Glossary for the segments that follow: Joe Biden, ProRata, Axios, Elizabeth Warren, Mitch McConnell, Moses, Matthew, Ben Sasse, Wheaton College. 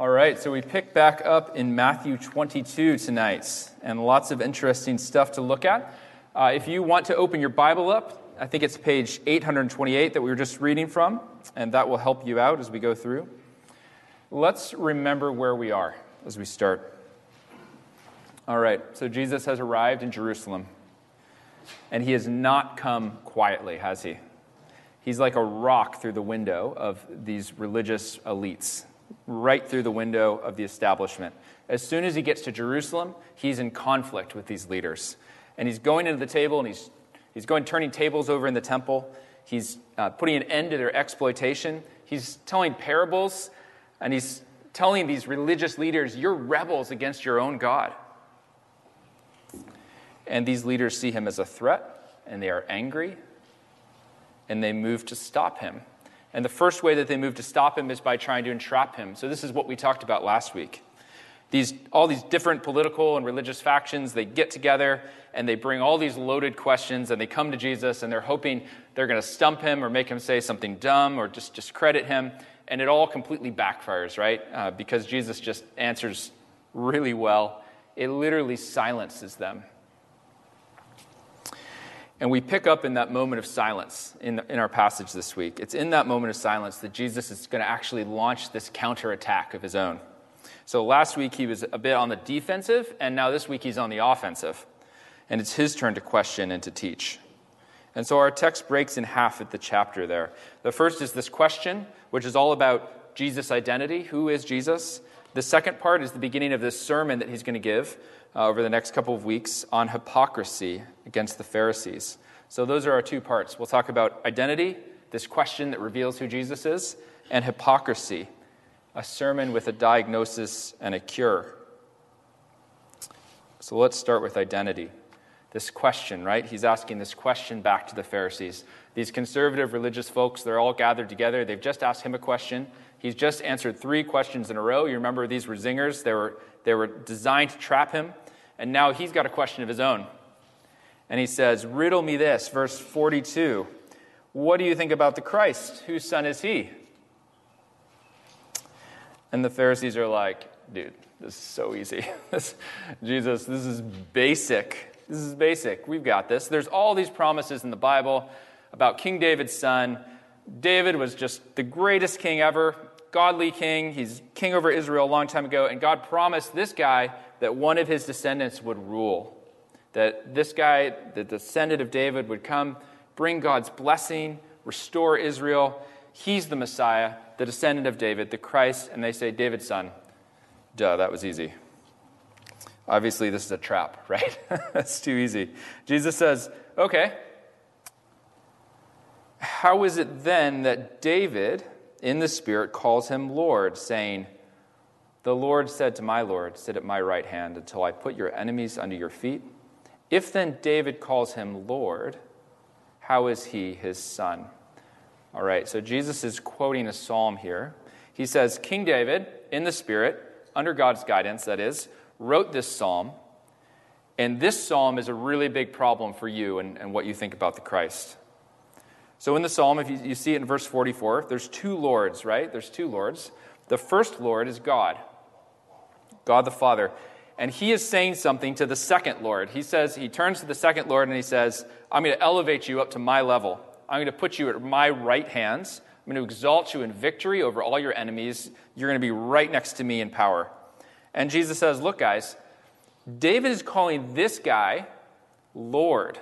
All right, so we pick back up in Matthew 22 tonight, and lots of interesting stuff to look at. If you want to open your Bible up, I think it's page 828 that we were just reading from, and that will help you out as we go through. Let's remember where we are as we start. All right, so Jesus has arrived in Jerusalem, and he has not come quietly, has he? He's like a rock through the window of these religious elites, right through the window of the establishment. As soon as he gets to Jerusalem, he's in conflict with these leaders. And he's going into the table, and he's turning tables over in the temple. He's putting an end to their exploitation. He's telling parables, and he's telling these religious leaders, you're rebels against your own God. And these leaders see him as a threat, and they are angry, and they move to stop him. And the first way that they move to stop him is by trying to entrap him. So this is what we talked about last week. All these different political and religious factions, they get together and they bring all these loaded questions and they come to Jesus and they're hoping they're going to stump him or make him say something dumb or just discredit him. And it all completely backfires, right? Because Jesus just answers really well. It literally silences them. And we pick up in that moment of silence in our passage this week. It's in that moment of silence that Jesus is going to actually launch this counterattack of his own. So last week he was a bit on the defensive, and now this week he's on the offensive. And it's his turn to question and to teach. And so our text breaks in half at the chapter there. The first is this question, which is all about Jesus' identity. Who is Jesus? The second part is the beginning of this sermon that he's going to give over the next couple of weeks on hypocrisy against the Pharisees. So those are our two parts. We'll talk about identity, this question that reveals who Jesus is, and hypocrisy, a sermon with a diagnosis and a cure. So let's start with identity. This question, right? He's asking this question back to the Pharisees. These conservative religious folks, they're all gathered together. They've just asked him a question. He's just answered three questions in a row. You remember these were zingers. They were designed to trap him. And now he's got a question of his own. And he says, riddle me this, verse 42. What do you think about the Christ? Whose son is he? And the Pharisees are like, dude, this is so easy. Jesus, this is basic. This is basic. We've got this. There's all these promises in the Bible about King David's son. David was just the greatest king ever, godly king. He's king over Israel a long time ago, and God promised this guy that one of his descendants would rule, that this guy, the descendant of David, would come, bring God's blessing, restore Israel. He's the Messiah, the descendant of David, the Christ, and they say, David's son. Duh, that was easy. Obviously, this is a trap, right? That's too easy. Jesus says, okay, how is it then that David, in the Spirit, calls him Lord, saying, the Lord said to my Lord, sit at my right hand until I put your enemies under your feet? If then David calls him Lord, how is he his son? All right, so Jesus is quoting a psalm here. He says, King David, in the Spirit, under God's guidance, that is, wrote this psalm. And this psalm is a really big problem for you and what you think about the Christ. So in the psalm, if you see it in verse 44, there's two lords, right? There's two lords. The first Lord is God, God the Father. And he is saying something to the second Lord. He turns to the second Lord and he says, I'm going to elevate you up to my level. I'm going to put you at my right hands. I'm going to exalt you in victory over all your enemies. You're going to be right next to me in power. And Jesus says, look, guys, David is calling this guy Lord.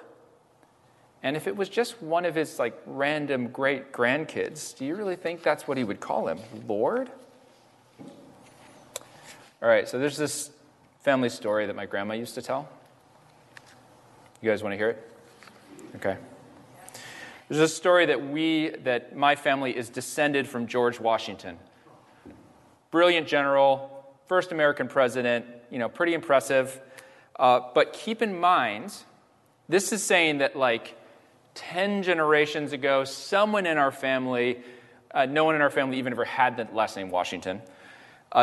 And if it was just one of his, random great-grandkids, do you really think that's what he would call him? Lord? All right, so there's this family story that my grandma used to tell. You guys want to hear it? Okay. There's a story that my family is descended from George Washington. Brilliant general, first American president, pretty impressive. But keep in mind, this is saying that, 10 generations ago, no one in our family even ever had the last name Washington.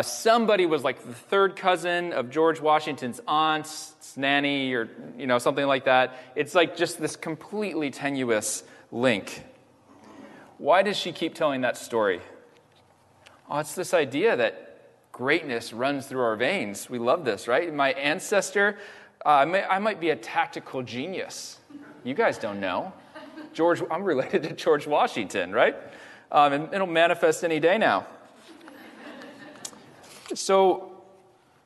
Somebody was the third cousin of George Washington's aunt's nanny or, something like that. It's just this completely tenuous link. Why does she keep telling that story? Oh, it's this idea that greatness runs through our veins. We love this, right? My ancestor, I might be a tactical genius. You guys don't know. I'm related to George Washington, right? And it'll manifest any day now. So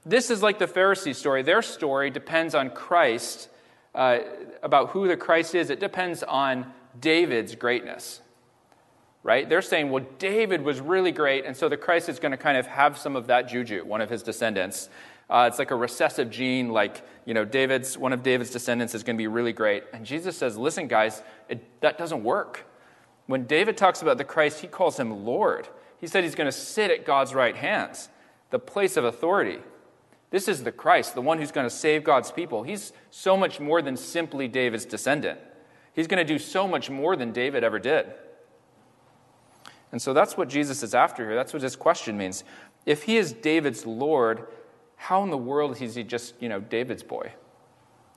this is like the Pharisees' story. Their story depends on Christ, about who the Christ is. It depends on David's greatness, right? They're saying, well, David was really great, and so the Christ is going to kind of have some of that juju, one of his descendants. It's like a recessive gene, like, you know, one of David's descendants is going to be really great. And Jesus says, listen, guys, that doesn't work. When David talks about the Christ, he calls him Lord. He said he's going to sit at God's right hands, the place of authority. This is the Christ, the one who's going to save God's people. He's so much more than simply David's descendant. He's going to do so much more than David ever did. And so that's what Jesus is after here. That's what his question means. If he is David's Lord, how in the world is he just, you know, David's boy?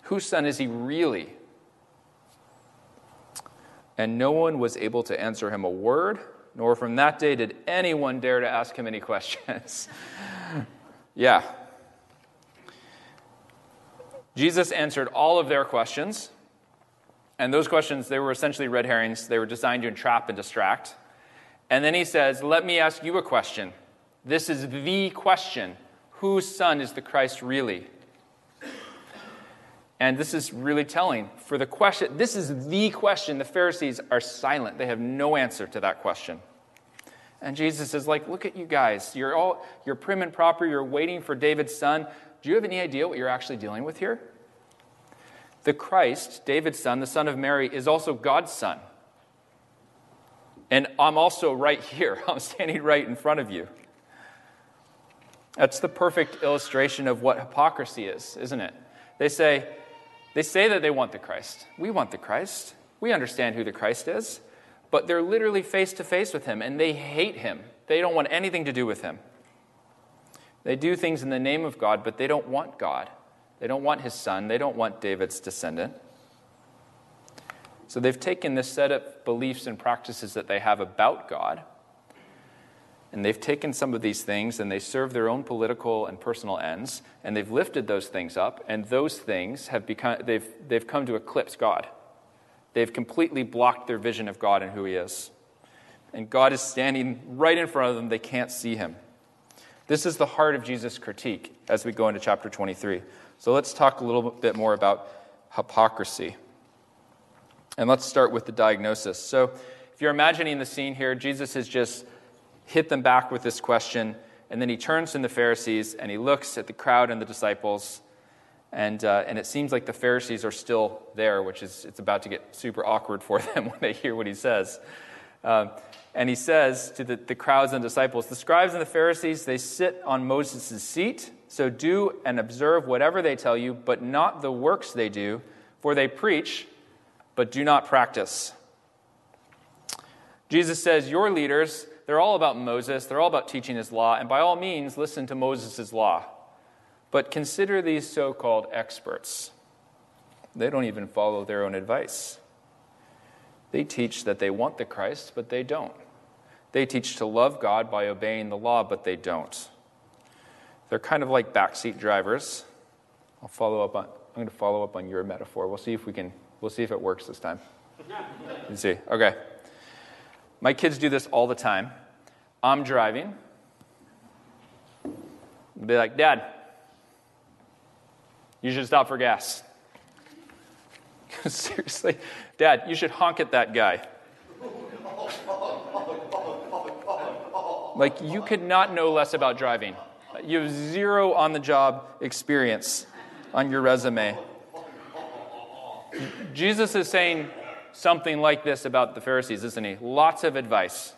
Whose son is he really? And no one was able to answer him a word, nor from that day did anyone dare to ask him any questions. Yeah. Jesus answered all of their questions. And those questions, they were essentially red herrings. They were designed to entrap and distract. And then he says, let me ask you a question. This is the question. Whose son is the Christ really? And this is really telling. For the question, this is the question. The Pharisees are silent. They have no answer to that question. And Jesus is like, look at you guys. You're prim and proper. You're waiting for David's son. Do you have any idea what you're actually dealing with here? The Christ, David's son, the son of Mary, is also God's son. And I'm also right here. I'm standing right in front of you. That's the perfect illustration of what hypocrisy is, isn't it? They say that they want the Christ. We want the Christ. We understand who the Christ is. But they're literally face to face with him, and they hate him. They don't want anything to do with him. They do things in the name of God, but they don't want God. They don't want his son. They don't want David's descendant. So they've taken this set of beliefs and practices that they have about God, and they've taken some of these things and they serve their own political and personal ends, and they've lifted those things up, and those things have become, they've come to eclipse God. They've completely blocked their vision of God and who he is. And God is standing right in front of them. They can't see him. This is the heart of Jesus' critique as we go into chapter 23. So let's talk a little bit more about hypocrisy. And let's start with the diagnosis. So if you're imagining the scene here, Jesus is just hit them back with this question, and then he turns to the Pharisees, and he looks at the crowd and the disciples, and it seems like the Pharisees are still there, which is, it's about to get super awkward for them when they hear what he says. And he says to the crowds and disciples, the scribes and the Pharisees, they sit on Moses' seat, so do and observe whatever they tell you, but not the works they do, for they preach, but do not practice. Jesus says, your leaders, they're all about Moses. They're all about teaching his law. And by all means, listen to Moses' law. But consider these so-called experts. They don't even follow their own advice. They teach that they want the Christ, but they don't. They teach to love God by obeying the law, but they don't. They're kind of like backseat drivers. I'm going to follow up on your metaphor. We'll see if it works this time. Let's see. Okay. My kids do this all the time. I'm driving. They'll be like, Dad, you should stop for gas. Seriously. Dad, you should honk at that guy. Like, you could not know less about driving. You have zero on-the-job experience on your resume. Jesus is saying something like this about the Pharisees, isn't he? Lots of advice.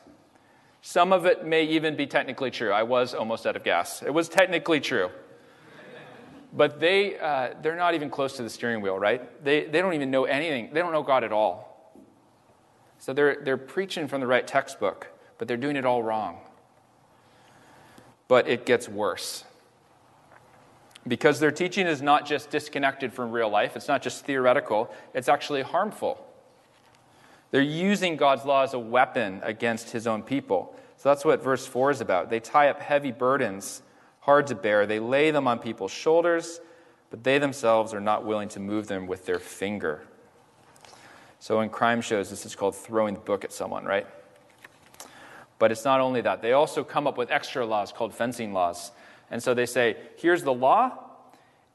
Some of it may even be technically true. I was almost out of gas. It was technically true. But they're not even close to the steering wheel, right? They don't even know anything. They don't know God at all. So they're preaching from the right textbook, but they're doing it all wrong. But it gets worse. Because their teaching is not just disconnected from real life. It's not just theoretical. It's actually harmful. They're using God's law as a weapon against his own people. So that's what verse 4 is about. They tie up heavy burdens hard to bear. They lay them on people's shoulders, but they themselves are not willing to move them with their finger. So in crime shows, this is called throwing the book at someone, right? But it's not only that. They also come up with extra laws called fencing laws. And so they say, here's the law,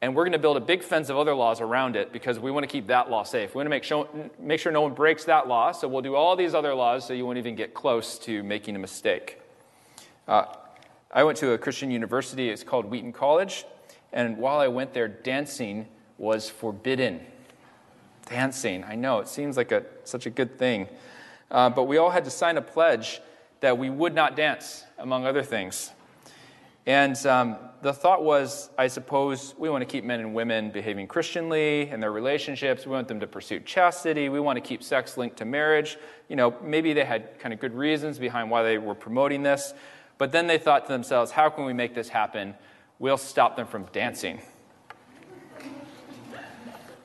and we're going to build a big fence of other laws around it because we want to keep that law safe. We want to make sure no one breaks that law, so we'll do all these other laws so you won't even get close to making a mistake. I went to a Christian university. It's called Wheaton College. And while I went there, dancing was forbidden. Dancing, I know, it seems like such a good thing. But we all had to sign a pledge that we would not dance, among other things. And the thought was, I suppose, we want to keep men and women behaving Christianly in their relationships. We want them to pursue chastity. We want to keep sex linked to marriage. You know, maybe they had kind of good reasons behind why they were promoting this. But then they thought to themselves, how can we make this happen? We'll stop them from dancing.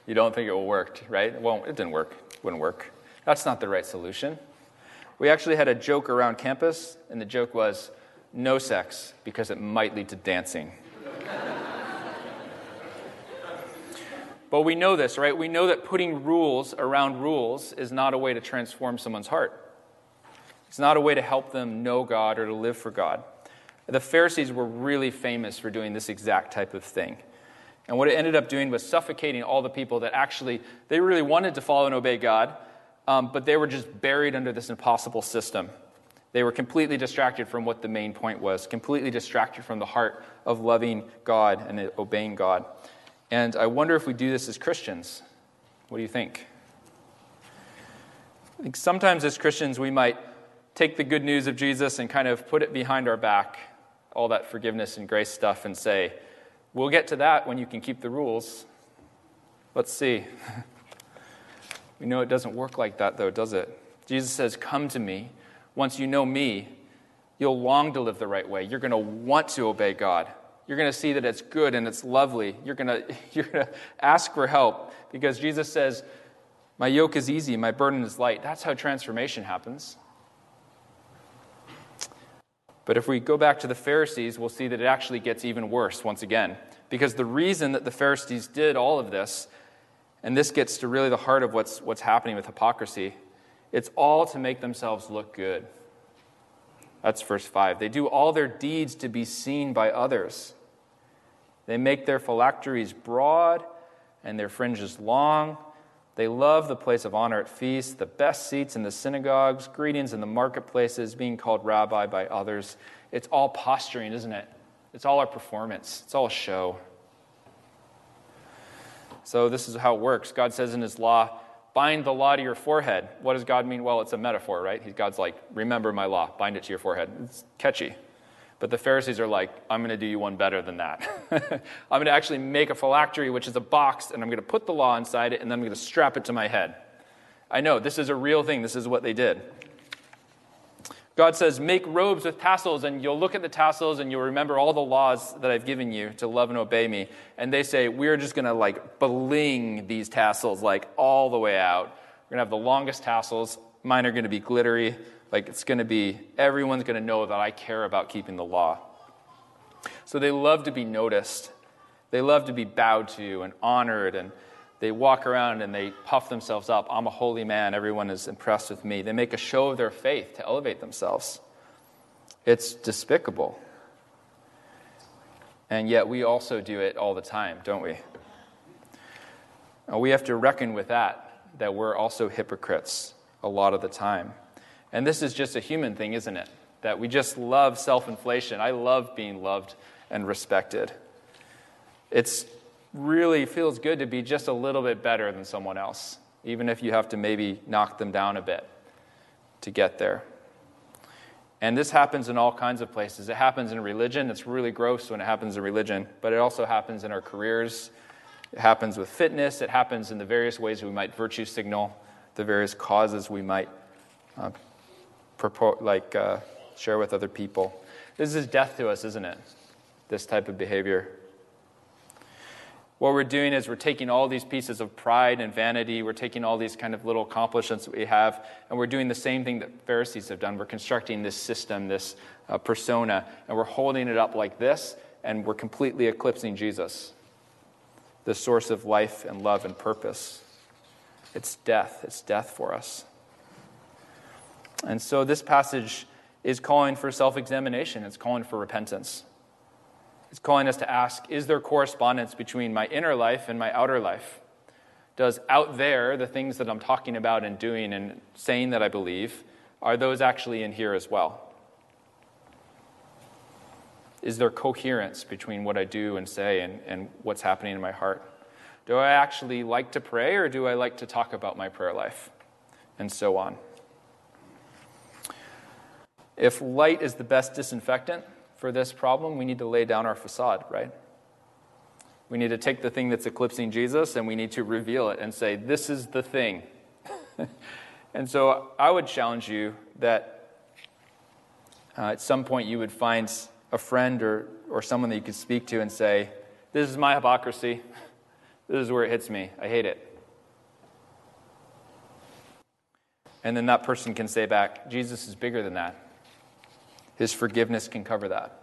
You don't think it will work, right? Well, it didn't work. It wouldn't work. That's not the right solution. We actually had a joke around campus, and the joke was, no sex, because it might lead to dancing. But we know this, right? We know that putting rules around rules is not a way to transform someone's heart. It's not a way to help them know God or to live for God. The Pharisees were really famous for doing this exact type of thing. And what it ended up doing was suffocating all the people that actually, they really wanted to follow and obey God, but they were just buried under this impossible system. They were completely distracted from what the main point was, completely distracted from the heart of loving God and obeying God. And I wonder if we do this as Christians. What do you think? I think sometimes as Christians we might take the good news of Jesus and kind of put it behind our back, all that forgiveness and grace stuff, and say, we'll get to that when you can keep the rules. Let's see. We know it doesn't work like that, though, does it? Jesus says, come to me. Once you know me, you'll long to live the right way. You're going to want to obey God. You're going to see that it's good and it's lovely. You're going to ask for help because Jesus says, my yoke is easy, my burden is light. That's how transformation happens. But if we go back to the Pharisees, we'll see that it actually gets even worse once again. Because the reason that the Pharisees did all of this, and this gets to really the heart of what's happening with hypocrisy, it's all to make themselves look good. That's verse 5. They do all their deeds to be seen by others. They make their phylacteries broad and their fringes long. They love the place of honor at feasts, the best seats in the synagogues, greetings in the marketplaces, being called rabbi by others. It's all posturing, isn't it? It's all our performance. It's all a show. So this is how it works. God says in his law, bind the law to your forehead. What does God mean? Well, it's a metaphor, right? God's like, remember my law, bind it to your forehead. It's catchy. But the Pharisees are like, I'm going to do you one better than that. I'm going to actually make a phylactery, which is a box, and I'm going to put the law inside it, and then I'm going to strap it to my head. I know, this is a real thing. This is what they did. God says, make robes with tassels, and you'll look at the tassels, and you'll remember all the laws that I've given you to love and obey me. And they say, we're just going to, bling these tassels, all the way out. We're going to have the longest tassels. Mine are going to be glittery. It's going to be, everyone's going to know that I care about keeping the law. So they love to be noticed. They love to be bowed to and honored, and they walk around and they puff themselves up. I'm a holy man. Everyone is impressed with me. They make a show of their faith to elevate themselves. It's despicable. And yet we also do it all the time, don't we? We have to reckon with that we're also hypocrites a lot of the time. And this is just a human thing, isn't it? That we just love self-inflation. I love being loved and respected. It's really feels good to be just a little bit better than someone else, even if you have to maybe knock them down a bit to get there. And this happens in all kinds of places. It happens in religion. It's really gross when it happens in religion, but it also happens in our careers. It happens with fitness. It happens in the various ways we might virtue signal, the various causes we might share with other people. This is death to us, isn't it? This type of behavior. What we're doing is we're taking all these pieces of pride and vanity, we're taking all these kind of little accomplishments that we have, and we're doing the same thing that Pharisees have done. We're constructing this system, this persona, and we're holding it up like this, and we're completely eclipsing Jesus, the source of life and love and purpose. It's death. It's death for us. And so this passage is calling for self-examination. It's calling for repentance. It's calling us to ask, is there correspondence between my inner life and my outer life? Does out there, the things that I'm talking about and doing and saying that I believe, are those actually in here as well? Is there coherence between what I do and say and what's happening in my heart? Do I actually like to pray, or do I like to talk about my prayer life? And so on. If light is the best disinfectant for this problem, we need to lay down our facade, right? We need to take the thing that's eclipsing Jesus and we need to reveal it and say, this is the thing. And so I would challenge you that at some point you would find a friend or someone that you could speak to and say, this is my hypocrisy. This is where it hits me. I hate it. And then that person can say back, Jesus is bigger than that. His forgiveness can cover that.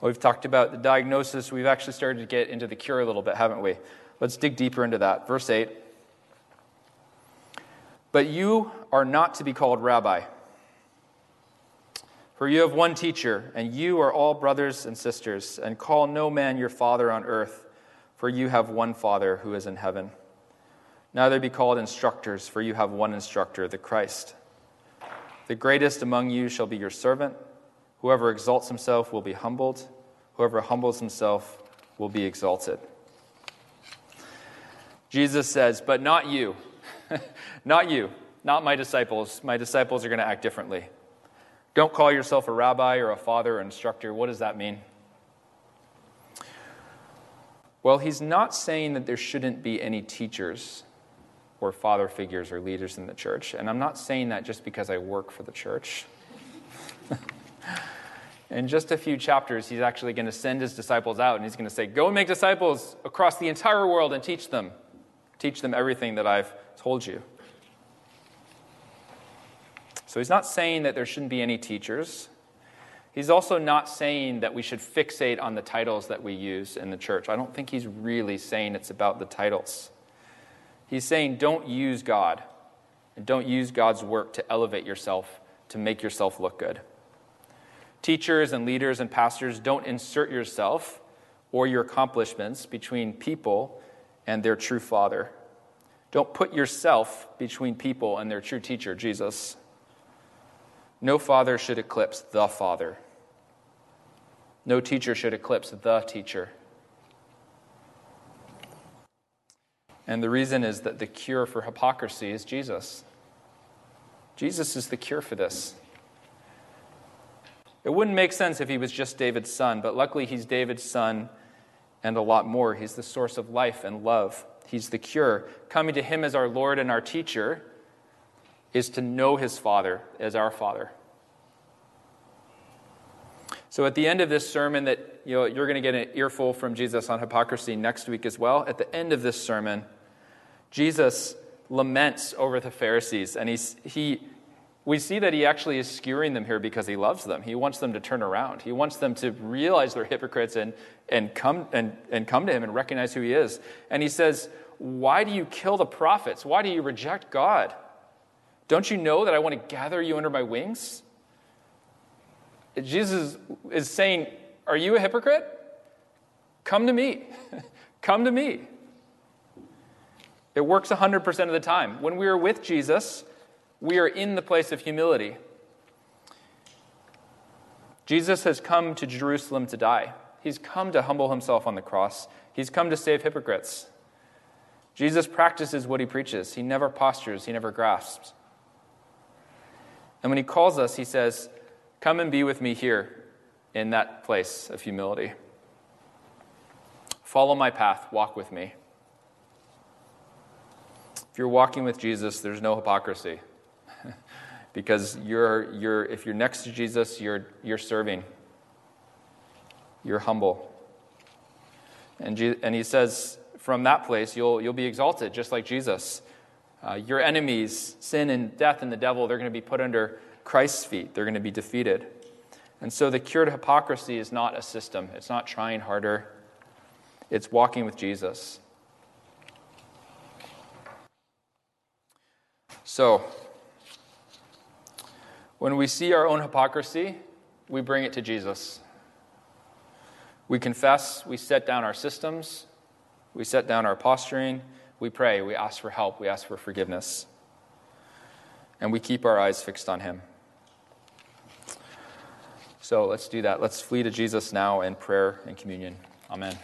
Well, we've talked about the diagnosis. We've actually started to get into the cure a little bit, haven't we? Let's dig deeper into that. Verse 8. But you are not to be called rabbi, for you have one teacher, and you are all brothers and sisters, and call no man your father on earth, for you have one Father who is in heaven. Neither be called instructors, for you have one instructor, the Christ. The greatest among you shall be your servant. Whoever exalts himself will be humbled. Whoever humbles himself will be exalted. Jesus says, but not you. Not you. Not my disciples. My disciples are going to act differently. Don't call yourself a rabbi or a father or instructor. What does that mean? Well, he's not saying that there shouldn't be any teachers or father figures or leaders in the church. And I'm not saying that just because I work for the church. In just a few chapters, he's actually going to send his disciples out, and he's going to say, go and make disciples across the entire world and teach them. Teach them everything that I've told you. So he's not saying that there shouldn't be any teachers. He's also not saying that we should fixate on the titles that we use in the church. I don't think he's really saying it's about the titles. He's saying don't use God, and don't use God's work to elevate yourself, to make yourself look good. Teachers and leaders and pastors, don't insert yourself or your accomplishments between people and their true Father. Don't put yourself between people and their true teacher, Jesus. No father should eclipse the Father. No teacher should eclipse the teacher. And the reason is that the cure for hypocrisy is Jesus. Jesus is the cure for this. It wouldn't make sense if he was just David's son, but luckily he's David's son and a lot more. He's the source of life and love. He's the cure. Coming to him as our Lord and our teacher is to know his Father as our Father. So at the end of this sermon that, you're going to get an earful from Jesus on hypocrisy next week as well. At the end of this sermon, Jesus laments over the Pharisees, and we see that he actually is skewering them here because he loves them. He wants them to turn around. He wants them to realize they're hypocrites and come to him and recognize who he is. And he says, why do you kill the prophets? Why do you reject God? Don't you know that I want to gather you under my wings? Jesus is saying, are you a hypocrite? Come to me. Come to me. It works 100% of the time. When we are with Jesus, we are in the place of humility. Jesus has come to Jerusalem to die. He's come to humble himself on the cross. He's come to save hypocrites. Jesus practices what he preaches. He never postures. He never grasps. And when he calls us, he says, come and be with me here in that place of humility. Follow my path. Walk with me. If you're walking with Jesus, there's no hypocrisy. Because if you're next to Jesus, you're serving. You're humble. And he says, from that place, you'll be exalted, just like Jesus. Your enemies, sin and death and the devil, they're going to be put under Christ's feet. They're going to be defeated. And so the cure to hypocrisy is not a system. It's not trying harder. It's walking with Jesus. So, when we see our own hypocrisy, we bring it to Jesus. We confess, we set down our systems, we set down our posturing, we pray, we ask for help, we ask for forgiveness. And we keep our eyes fixed on him. So let's do that. Let's flee to Jesus now in prayer and communion. Amen.